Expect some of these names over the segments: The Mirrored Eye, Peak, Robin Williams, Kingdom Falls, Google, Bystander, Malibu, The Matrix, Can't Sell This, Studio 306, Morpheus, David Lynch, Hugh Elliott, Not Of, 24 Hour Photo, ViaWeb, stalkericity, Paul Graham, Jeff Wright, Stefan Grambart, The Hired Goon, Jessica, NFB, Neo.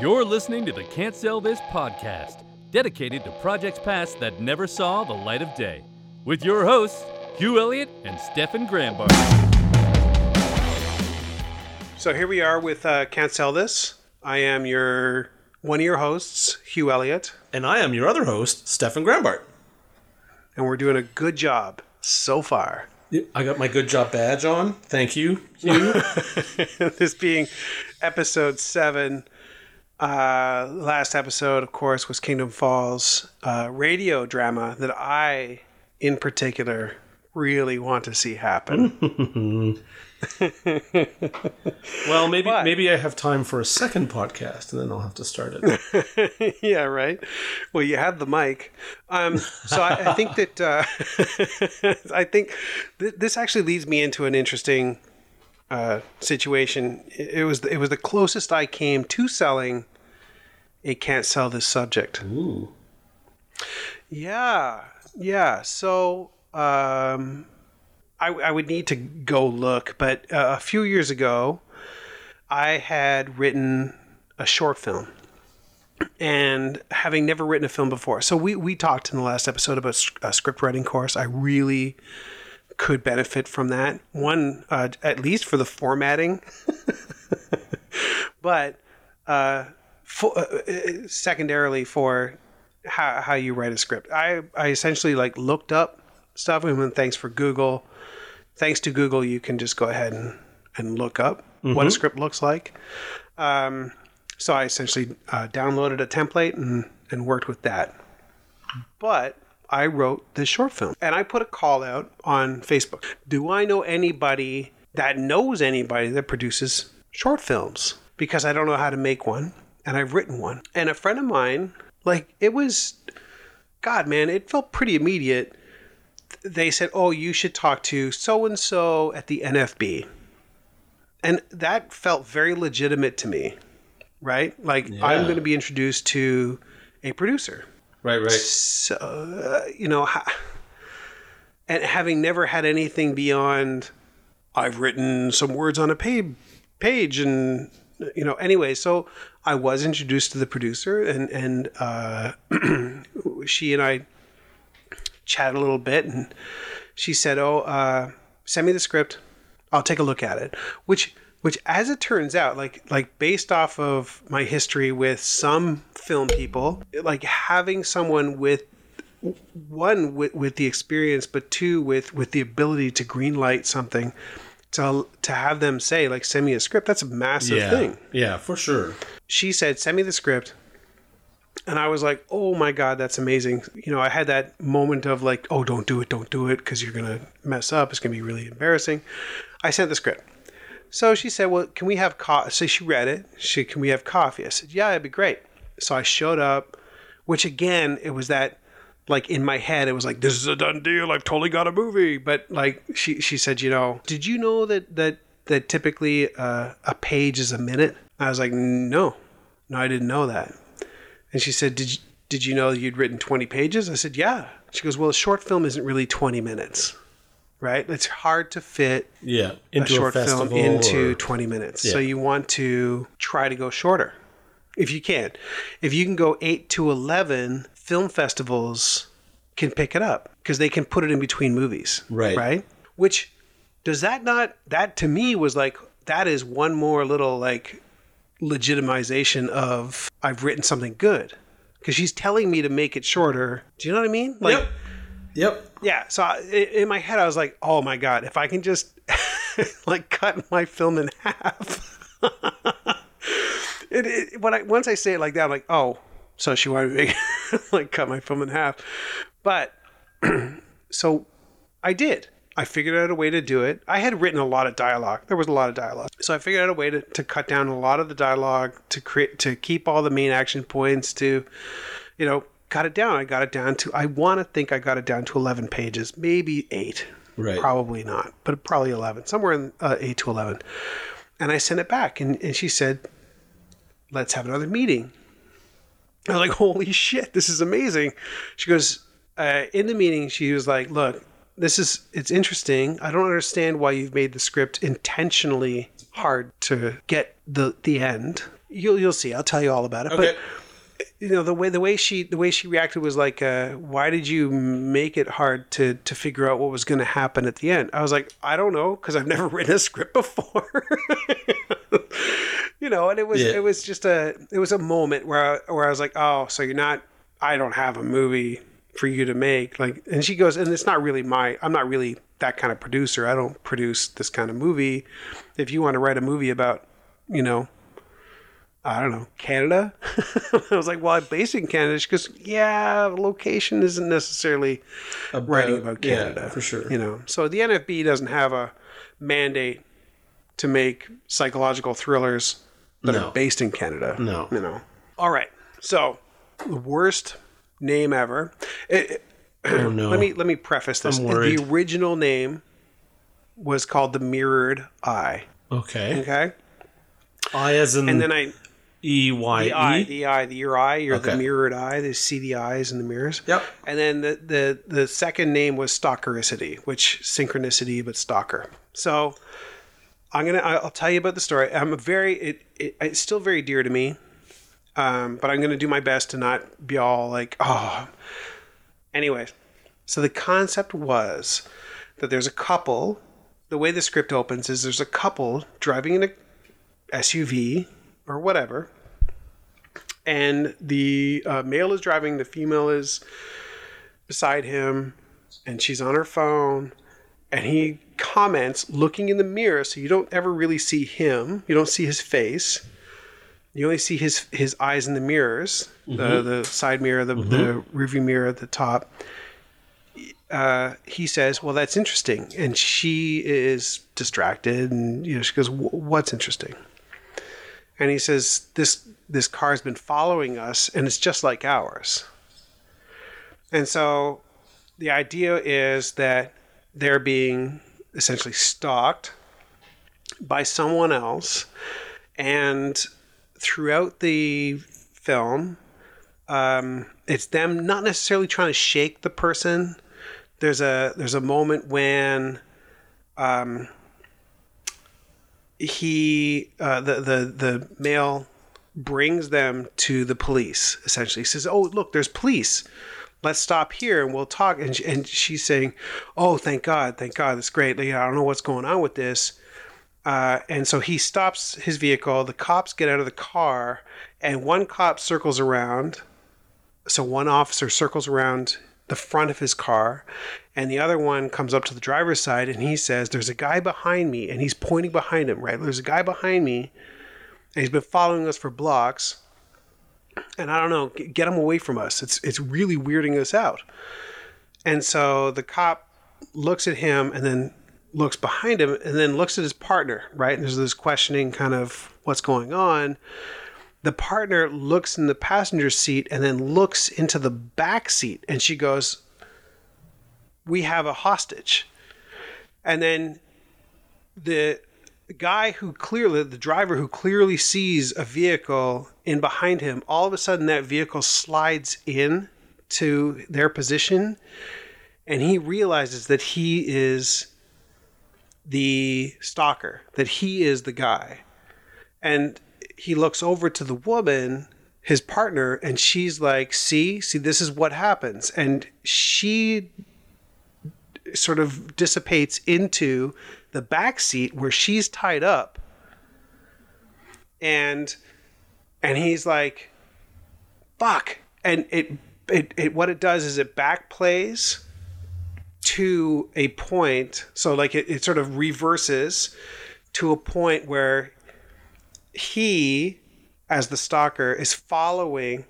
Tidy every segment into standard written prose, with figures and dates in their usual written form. You're listening to the Can't Sell This podcast, dedicated to projects past that never saw the light of day, with your hosts, Hugh Elliott and Stefan Grambart. So here we are with Can't Sell This. I am one of your hosts, Hugh Elliott. And I am your other host, Stefan Grambart. And we're doing a good job so far. I got my good job badge on. Thank you, Hugh. This being episode 7. Last episode, of course, was Kingdom Falls, radio drama that I, in particular, really want to see happen. Well, maybe I have time for a second podcast, and then I'll have to start it. Yeah, right. Well, you had the mic, so I think that I think this actually leads me into an interesting situation. It was the closest I came to selling a Can't Sell This subject. Ooh. Yeah. So I would need to go look, but a few years ago, I had written a short film, and having never written a film before. So we talked in the last episode about a script writing course. I really could benefit from that. One, at least for the formatting, but secondarily for how you write a script. I essentially looked up stuff, and then thanks to Google, you can just go ahead and look up what a script looks like. So I essentially downloaded a template and worked with that. But I wrote this short film, and I put a call out on Facebook. Do I know anybody that knows anybody that produces short films? Because I don't know how to make one, and I've written one. And a friend of mine, it was, God, man, it felt pretty immediate. They said, oh, you should talk to so-and-so at the NFB. And that felt very legitimate to me, right? I'm going to be introduced to a producer. Right. So, and having never had anything beyond, I've written some words on a page and, anyway, so I was introduced to the producer and she and I chat a little bit, and she said, send me the script. I'll take a look at it, which as it turns out, based off of my history with some film people, having someone with the experience, but two, with the ability to green light something, to have them say, send me a script, that's a massive thing. Yeah, for sure. She said, send me the script. And I was like, oh my God, that's amazing. I had that moment of oh, don't do it, because you're going to mess up. It's going to be really embarrassing. I sent the script. So she said, well, can we have coffee? So she read it. She said, can we have coffee? I said, yeah, it'd be great. So I showed up, which again, it was that, in my head, it was this is a done deal. I've totally got a movie. But she said, did you know that typically a page is a minute? I was like, no, I didn't know that. And she said, did you know you'd written 20 pages? I said, yeah. She goes, well, a short film isn't really 20 minutes, right? It's hard to fit into a short film into 20 minutes. Yeah. So you want to try to go shorter if you can. If you can go 8 to 11, film festivals can pick it up because they can put it in between movies, right? Which that to me was that is one more little legitimization of I've written something good, because she's telling me to make it shorter. Do you know what I mean? Yep. Yeah. So in my head, I was like, oh my God, if I can just cut my film in half. Once I say it like that, I'm like, oh, so she wanted me to cut my film in half. But so I did. I figured out a way to do it. I had written a lot of dialogue. There was a lot of dialogue. So I figured out a way to cut down a lot of the dialogue, to keep all the main action points, to, cut it down. I got it down to, I want to think I got it down to 11 pages, maybe 8. Right. Probably not, but probably 11, somewhere in 8 to 11. And I sent it back, and she said, let's have another meeting. I was like, holy shit, this is amazing. She goes, in the meeting, she was like, look, it's interesting. I don't understand why you've made the script intentionally hard to get the end. You'll see. I'll tell you all about it. Okay. But you know, the way she reacted was like, "Why did you make it hard to figure out what was going to happen at the end?" I was like, "I don't know, because I've never written a script before." You know, and it was just a moment where I was like, "Oh, so you're not? I don't have a movie for you to make." Like, and she goes, "And it's not really I'm not really that kind of producer. I don't produce this kind of movie. If you want to write a movie about, you know, I don't know, Canada." I was like, "Well, I'm based in Canada." She goes, "Yeah, location isn't necessarily writing about Canada." Yeah, for sure. You know, so the NFB doesn't have a mandate to make psychological thrillers that are based in Canada. No. You know. All right. So, the worst name ever. Oh, no. Let me preface this. The original name was called The Mirrored Eye. Okay. Okay. I as in, and then I E-Y-E? The mirrored eye. They see the eyes in the mirrors. Yep. And then the second name was Stalkericity, which synchronicity, but stalker. So I'll tell you about the story. It's still very dear to me. But I'm going to do my best to not be all like, oh. Anyway, so the concept was that there's a couple. The way the script opens is there's a couple driving in a SUV or whatever, and the male is driving, the female is beside him, and she's on her phone, and he comments looking in the mirror, so you don't ever really see him, you don't see his face, you only see his eyes in the mirrors, mm-hmm. the side mirror, the rearview mirror at the top. He says, "Well, that's interesting," and she is distracted, and you know, she goes, "What's interesting?" And he says, this car's been following us, and it's just like ours. And so the idea is that they're being essentially stalked by someone else. And throughout the film, it's them not necessarily trying to shake the person. There's a moment when the male brings them to the police, essentially. He says, "Oh, look, there's police. Let's stop here and we'll talk." And she's saying, "Oh, thank God, that's great. Like, I don't know what's going on with this." And so he stops his vehicle. The cops get out of the car, and one cop circles around. So one officer circles around the front of his car, and the other one comes up to the driver's side, and he says, "There's a guy behind me," and he's pointing behind him, right? "There's a guy behind me, and he's been following us for blocks, and I don't know, get him away from us. It's really weirding us out." And so the cop looks at him, and then looks behind him, and then looks at his partner, right? And there's this questioning kind of what's going on. The partner looks in the passenger seat and then looks into the back seat, and she goes, "We have a hostage." And then the guy the driver who clearly sees a vehicle in behind him, all of a sudden that vehicle slides in to their position, and he realizes that he is the stalker, that he is the guy. And he looks over to the woman, his partner, and she's like, see, this is what happens. And she sort of dissipates into the back seat where she's tied up. And he's like, fuck. And it what it does is it back plays to a point. So like it sort of reverses to a point where he, as the stalker, is following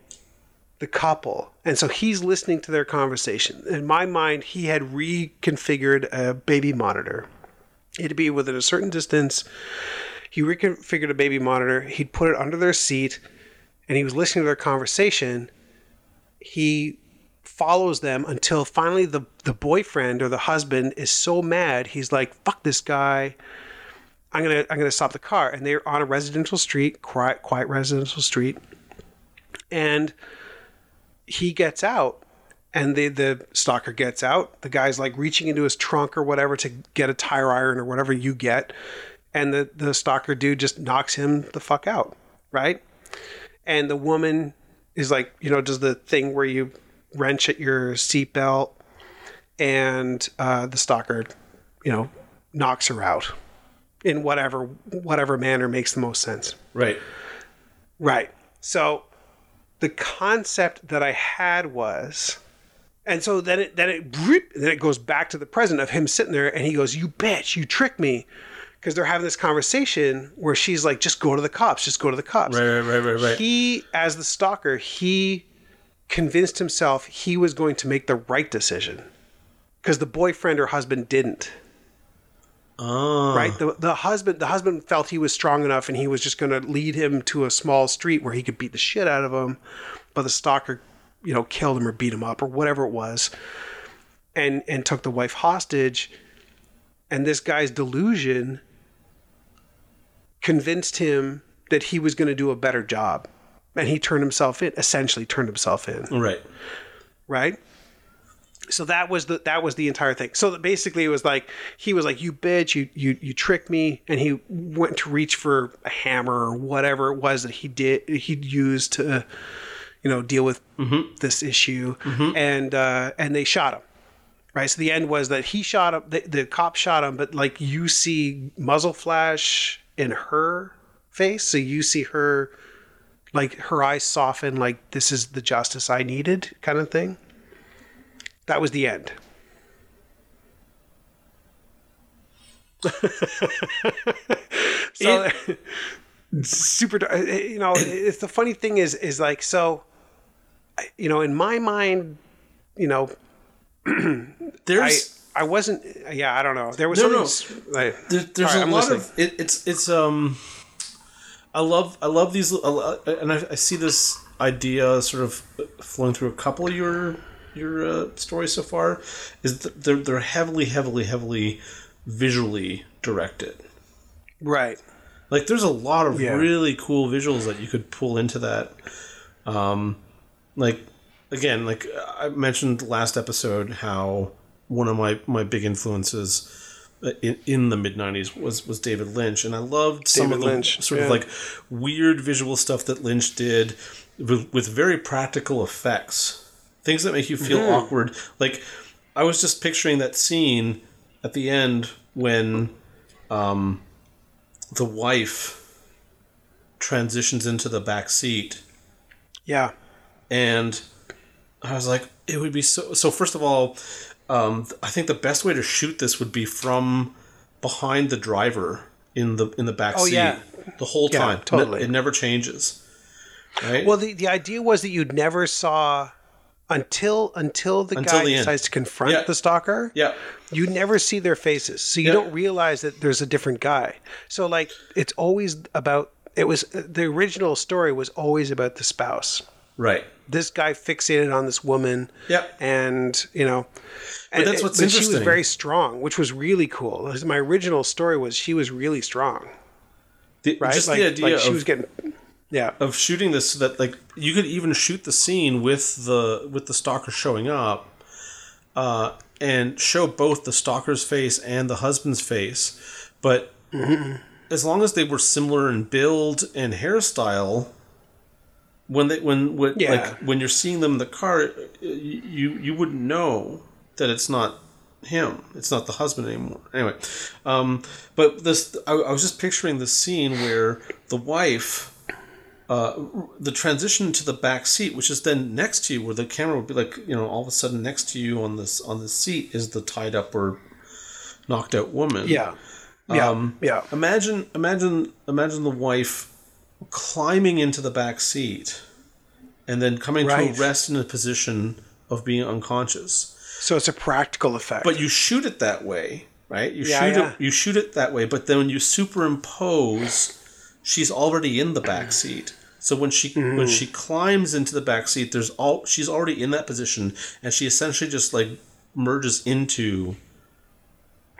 the couple. And so he's listening to their conversation. In my mind, he had reconfigured a baby monitor. It'd be within a certain distance. He reconfigured a baby monitor. He'd put it under their seat, and he was listening to their conversation. He follows them until finally the boyfriend or the husband is so mad. He's like, fuck this guy. I'm gonna stop the car. And they're on a residential street, quiet residential street. And he gets out, and the stalker gets out. The guy's like reaching into his trunk or whatever to get a tire iron or whatever you get. And the stalker dude just knocks him the fuck out, right? And the woman is like, you know, does the thing where you wrench at your seatbelt, and the stalker, you know, knocks her out in whatever manner makes the most sense. Right. Right. So the concept that I had was, and so then it goes back to the present of him sitting there, and he goes, "You bitch, you tricked me." Because they're having this conversation where she's like, "Just go to the cops, just go to the cops." Right. He, as the stalker, he convinced himself he was going to make the right decision because the boyfriend or husband didn't. Oh. Right? The husband felt he was strong enough, and he was just going to lead him to a small street where he could beat the shit out of him. But the stalker, you know, killed him or beat him up or whatever it was, and took the wife hostage. And this guy's delusion convinced him that he was going to do a better job. And he essentially turned himself in. Right. Right? So that was the entire thing. So basically it was like, he was like, "You bitch, you tricked me." And he went to reach for a hammer or whatever it was that he'd used to, you know, deal with this issue. Mm-hmm. And they shot him. Right. So the end was that he shot him, the cop shot him, but like you see muzzle flash in her face. So you see her, like her eyes soften, like this is the justice I needed kind of thing. That was the end. So super, you know, it's the funny thing is like, so, you know, in my mind, you know, I love these, and I see this idea sort of flowing through a couple of your stories so far, is they're heavily visually directed. Right. Like there's a lot of really cool visuals that you could pull into that. Like again, like I mentioned last episode, how one of my big influences in the mid 90s was David Lynch, and I loved some David of the Lynch, sort of like weird visual stuff that Lynch did with very practical effects. Things that make you feel awkward. Like, I was just picturing that scene at the end when the wife transitions into the back seat. Yeah. And I was like, it would be so... So, first of all, I think the best way to shoot this would be from behind the driver in the back seat. Yeah. The whole time. Totally. It never changes. Right? Well, the idea was that you never saw... Until the guy decides to confront the stalker, you never see their faces. So you don't realize that there's a different guy. So like, it's always about, it was, the original story was always about the spouse. Right. This guy fixated on this woman. Yep. And, you know, and but that's what's interesting. She was very strong, which was really cool. My original story was she was really strong. Right? Just like, the idea like she was getting... Yeah, of shooting this so that like you could even shoot the scene with the stalker showing up, and show both the stalker's face and the husband's face, but as long as they were similar in build and hairstyle, like when you're seeing them in the car, you wouldn't know that it's not him, it's not the husband anymore. Anyway, but this I was just picturing this scene where the wife. The transition to the back seat, which is then next to you, where the camera would be like, you know, all of a sudden next to you on this seat is the tied up or knocked out woman. Yeah, yeah. Imagine the wife climbing into the back seat, and then coming to a rest in a position of being unconscious. So it's a practical effect. But you shoot it that way, right? You shoot it that way, but then when you superimpose. She's already in the back seat. So when she climbs into the back seat, she's already in that position, and she essentially just like merges into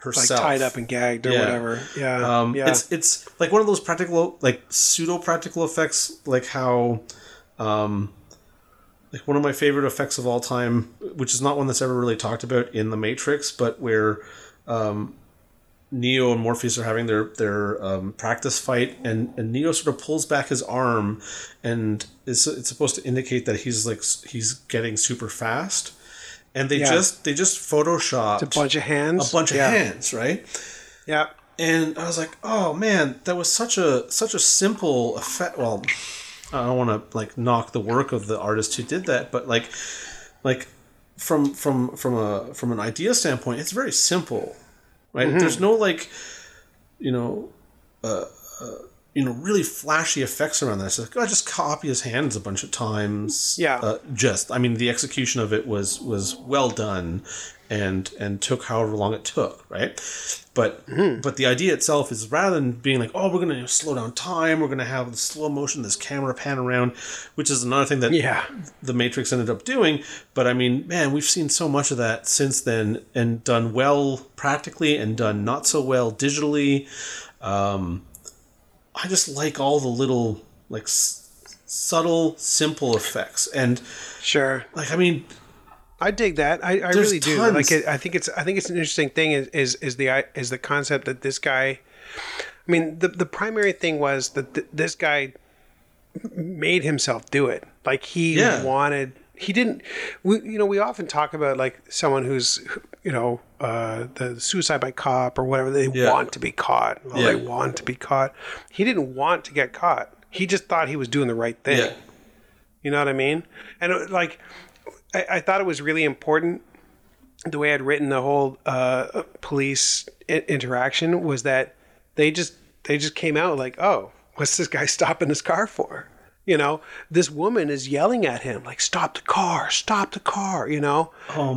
herself, like tied up and gagged or whatever. Yeah. It's like one of those practical, like pseudo practical effects, like how, like one of my favorite effects of all time, which is not one that's ever really talked about in The Matrix, but where Neo and Morpheus are having their practice fight, and Neo sort of pulls back his arm, and it's supposed to indicate that he's getting super fast, and they just photoshopped a bunch of hands, right? Yeah. And I was like, oh man, that was such a simple effect. Well, I don't want to knock the work of the artist who did that, but from an idea standpoint, it's very simple, right? Mm-hmm. There's no really flashy effects around this. I just copy his hands a bunch of times. Yeah. The execution of it was well done, and took however long it took, right? But mm-hmm. but the idea itself is, rather than being like, oh, we're going to slow down time, we're going to have the slow motion, this camera pan around, which is another thing that The Matrix ended up doing. But I mean, man, we've seen so much of that since then, and done well practically, and done not so well digitally. I just like all the little, subtle, simple effects. And sure. I dig that. I really do. Tons. I think it's an interesting thing is the concept that this guy, the primary thing was that this guy made himself do it. We often talk about someone who's, the suicide by cop or whatever. They want to be caught. Well, yeah. They want to be caught. He didn't want to get caught. He just thought he was doing the right thing. Yeah. You know what I mean? And I thought it was really important. The way I'd written the whole police interaction was that they just came out oh, what's this guy stopping his car for? This woman is yelling at him, stop the car, Oh, man.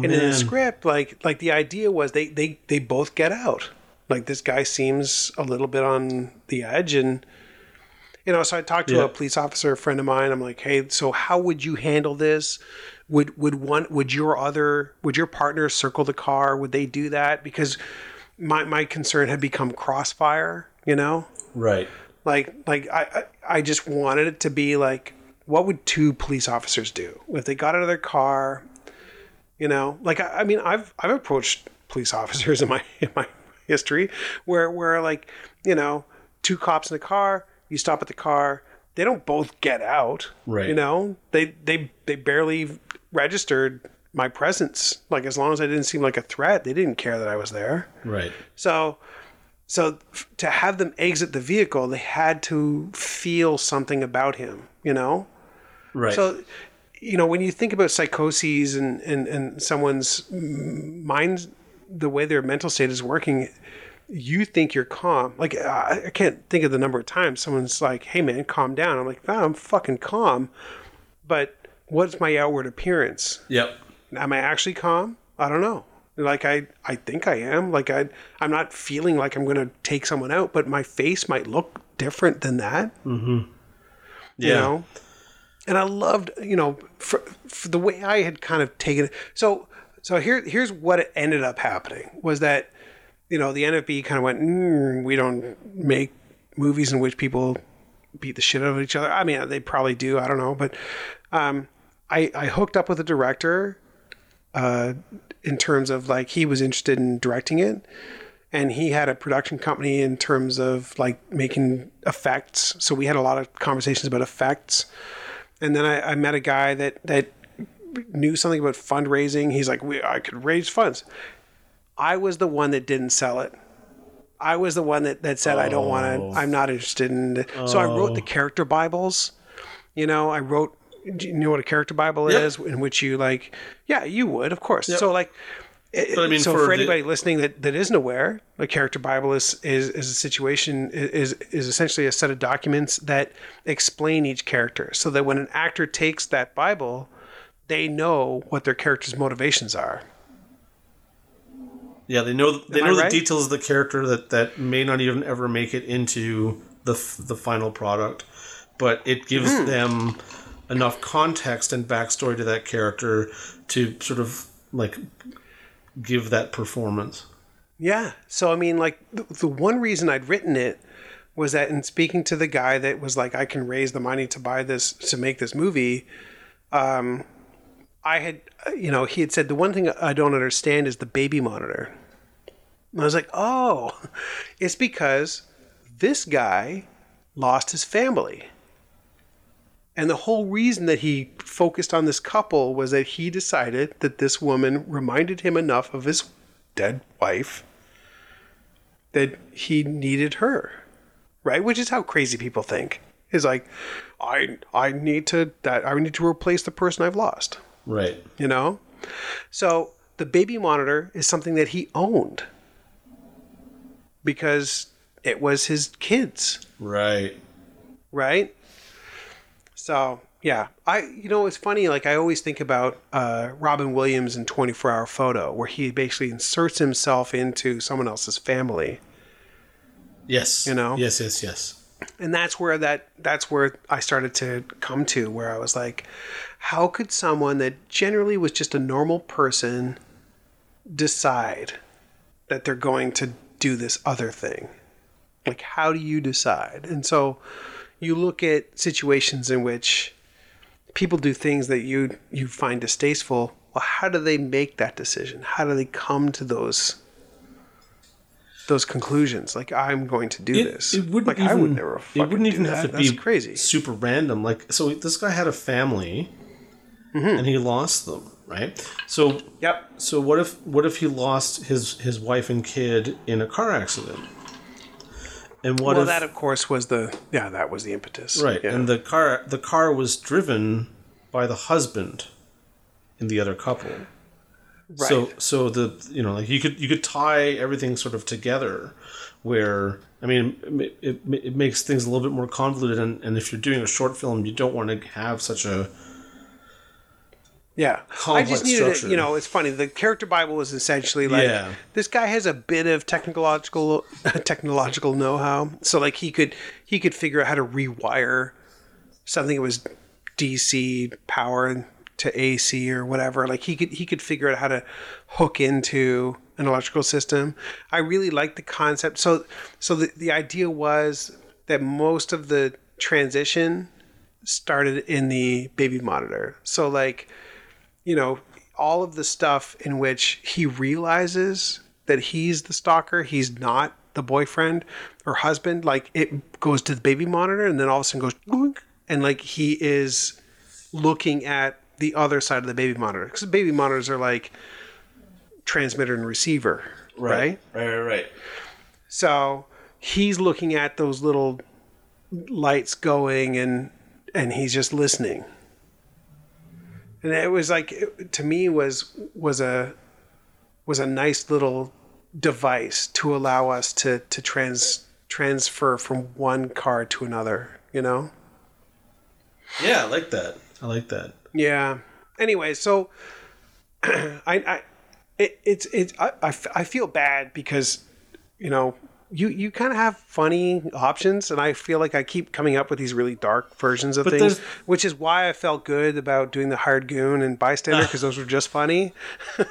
And in the script, the idea was they both get out. This guy seems a little bit on the edge. And, so I talked to a police officer, a friend of mine. I'm like, hey, so how would you handle this? Would your partner circle the car? Would they do that? Because my concern had become crossfire, Right. I just wanted it to be what would two police officers do if they got out of their car? I've approached police officers in my history where two cops in a car, you stop at the car, they don't both get out, right? They barely registered my presence. As long as I didn't seem like a threat, they didn't care that I was there, right? So to have them exit the vehicle, they had to feel something about him, Right. So, when you think about psychoses and someone's mind, the way their mental state is working, you think you're calm. I can't think of the number of times someone's like, hey, man, calm down. I'm like, no, I'm fucking calm. But what's my outward appearance? Yep. Am I actually calm? I don't know. I think I am. I'm not feeling like I'm going to take someone out, but my face might look different than that. Mm-hmm. Yeah. And I loved, for the way I had kind of taken it. So here's what ended up happening was that, the NFB kind of went, we don't make movies in which people beat the shit out of each other. They probably do. I don't know. But I hooked up with a director, in terms of he was interested in directing it, and he had a production company in terms of making effects. So we had a lot of conversations about effects. And then I met a guy that knew something about fundraising. He's like, I could raise funds. I was the one that didn't sell it. I was the one that said, I don't want to, I'm not interested in it. So I wrote the character Bibles, do you know what a character Bible is? In which you you would, of course. Yep. So for anybody listening that isn't aware, a character Bible is a situation is essentially a set of documents that explain each character, so that when an actor takes that Bible, they know what their character's motivations are. Yeah, they know the details of the character that may not even ever make it into the final product, but it gives them enough context and backstory to that character to sort of give that performance. Yeah. So, the one reason I'd written it was that in speaking to the guy that was I can raise the money to buy this, to make this movie. I had, he had said, the one thing I don't understand is the baby monitor. And I was like, oh, it's because this guy lost his family. And the whole reason that he focused on this couple was that he decided that this woman reminded him enough of his dead wife that he needed her, right? Which is how crazy people think. It's like, I need to replace the person I've lost. Right. You know? So the baby monitor is something that he owned because it was his kids. Right. Right? So, yeah, it's funny. Like, I always think about Robin Williams in 24 Hour Photo, where he basically inserts himself into someone else's family. Yes. You know? Yes. And that's where I started to come to, where I was like, how could someone that generally was just a normal person decide that they're going to do this other thing? Like, how do you decide? And so you look at situations in which people do things that you find distasteful. Well, how do they make that decision? How do they come to those conclusions? Like, I'm going to do this. I would never fucking have to be crazy. Super random. Like, so this guy had a family, mm-hmm. and he lost them, right? So yep. So what if he lost his wife and kid in a car accident? And that of course was that was the impetus, right? Yeah. And the car was driven by the husband in the other couple, right? So the like you could tie everything sort of together, where I mean it makes things a little bit more convoluted, and if you're doing a short film, you don't want to have such a complex I just needed it, it's funny. The character Bible was essentially like this guy has a bit of technological know-how, so like he could figure out how to rewire something that was DC power to AC or whatever. Like he could figure out how to hook into an electrical system. I really liked the concept. So the idea was that most of the transition started in the baby monitor. So like, all of the stuff in which he realizes that he's the stalker, he's not the boyfriend or husband, like it goes to the baby monitor and then all of a sudden goes boink, and like he is looking at the other side of the baby monitor. Because baby monitors are like transmitter and receiver, right? Right. So he's looking at those little lights going and he's just listening. And it was like, to me, was a nice little device to allow us to transfer from one car to another, Yeah, I like that. Yeah. Anyway, so I feel bad because, you kind of have funny options, and I feel like I keep coming up with these really dark versions of things, which is why I felt good about doing The Hired Goon and Bystander, because those were just funny. But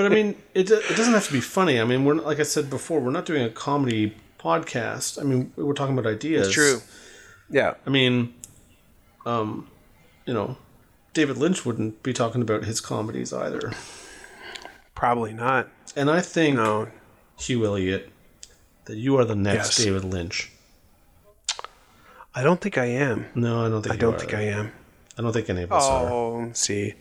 I mean, it doesn't have to be funny. I mean, like I said before, we're not doing a comedy podcast. I mean, we're talking about ideas. It's true. Yeah. I mean, David Lynch wouldn't be talking about his comedies either. Probably not. And I think... No. Hugh Elliott, that you are the next David Lynch. I don't think I am. No, I don't think I am. I don't think any of us are. Oh, see.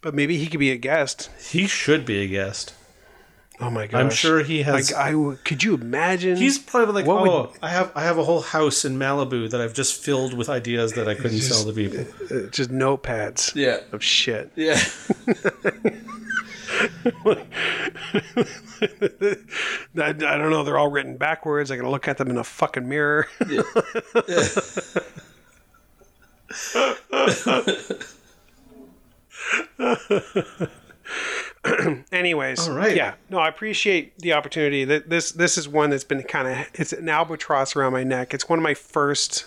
But maybe he could be a guest. He should be a guest. Oh my gosh. I'm sure he has. Could you imagine? He's probably like, I have a whole house in Malibu that I've just filled with ideas that I couldn't sell to people. Just notepads. Yeah. Of shit. Yeah. I don't know. They're all written backwards. I gotta look at them in a fucking mirror. Yeah. Yeah. Anyways, all right. Yeah. No, I appreciate the opportunity. That this is one that's been kind of, it's an albatross around my neck. It's one of my first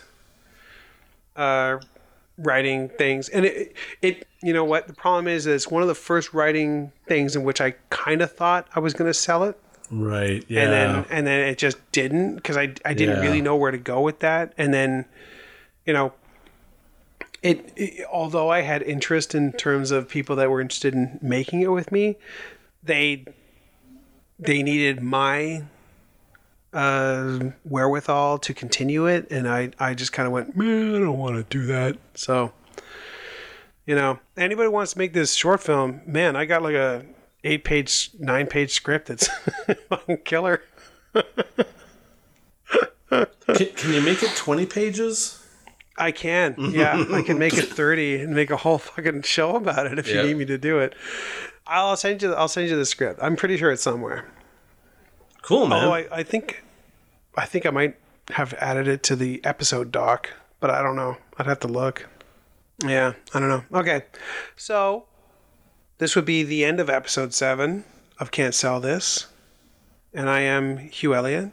writing things, and it the problem is it's one of the first writing things in which I kind of thought I was going to sell it, right? Yeah. And then it just didn't, because I didn't really know where to go with that. And then it although I had interest in terms of people that were interested in making it with me, they they needed my wherewithal to continue it, and I just kind of went, man, I don't want to do that. So, you know, anybody wants to make this short film, man, I got like a 8-page, 9-page script that's fucking killer. Can you make it 20 pages? I can. Yeah, I can make it 30 and make a whole fucking show about it if you need me to do it. I'll send you the script. I'm pretty sure it's somewhere. Cool, man. Oh, I think I might have added it to the episode doc, but I don't know. I'd have to look. Yeah, I don't know. Okay. So this would be the end of episode 7 of Can't Sell This. And I am Hugh Elliott.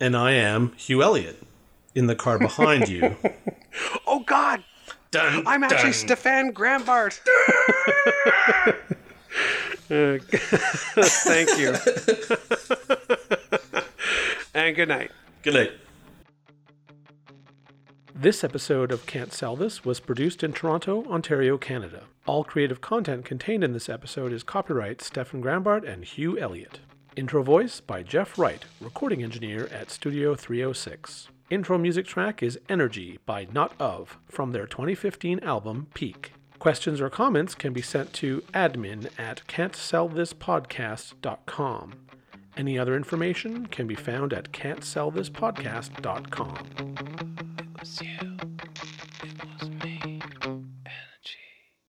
And I am Hugh Elliott. In the car behind you. Oh, God. Dun, I'm actually Stefan Grambart. Thank you. And good night. Good night. This episode of Can't Sell This was produced in Toronto, Ontario, Canada. All creative content contained in this episode is copyright Stefan Grambart and Hugh Elliott. Intro voice by Jeff Wright, recording engineer at Studio 306. Intro music track is Energy by Not Of from their 2015 album Peak. Questions or comments can be sent to admin@cantsellthispodcast.com. Any other information can be found at cantsellthispodcast.com.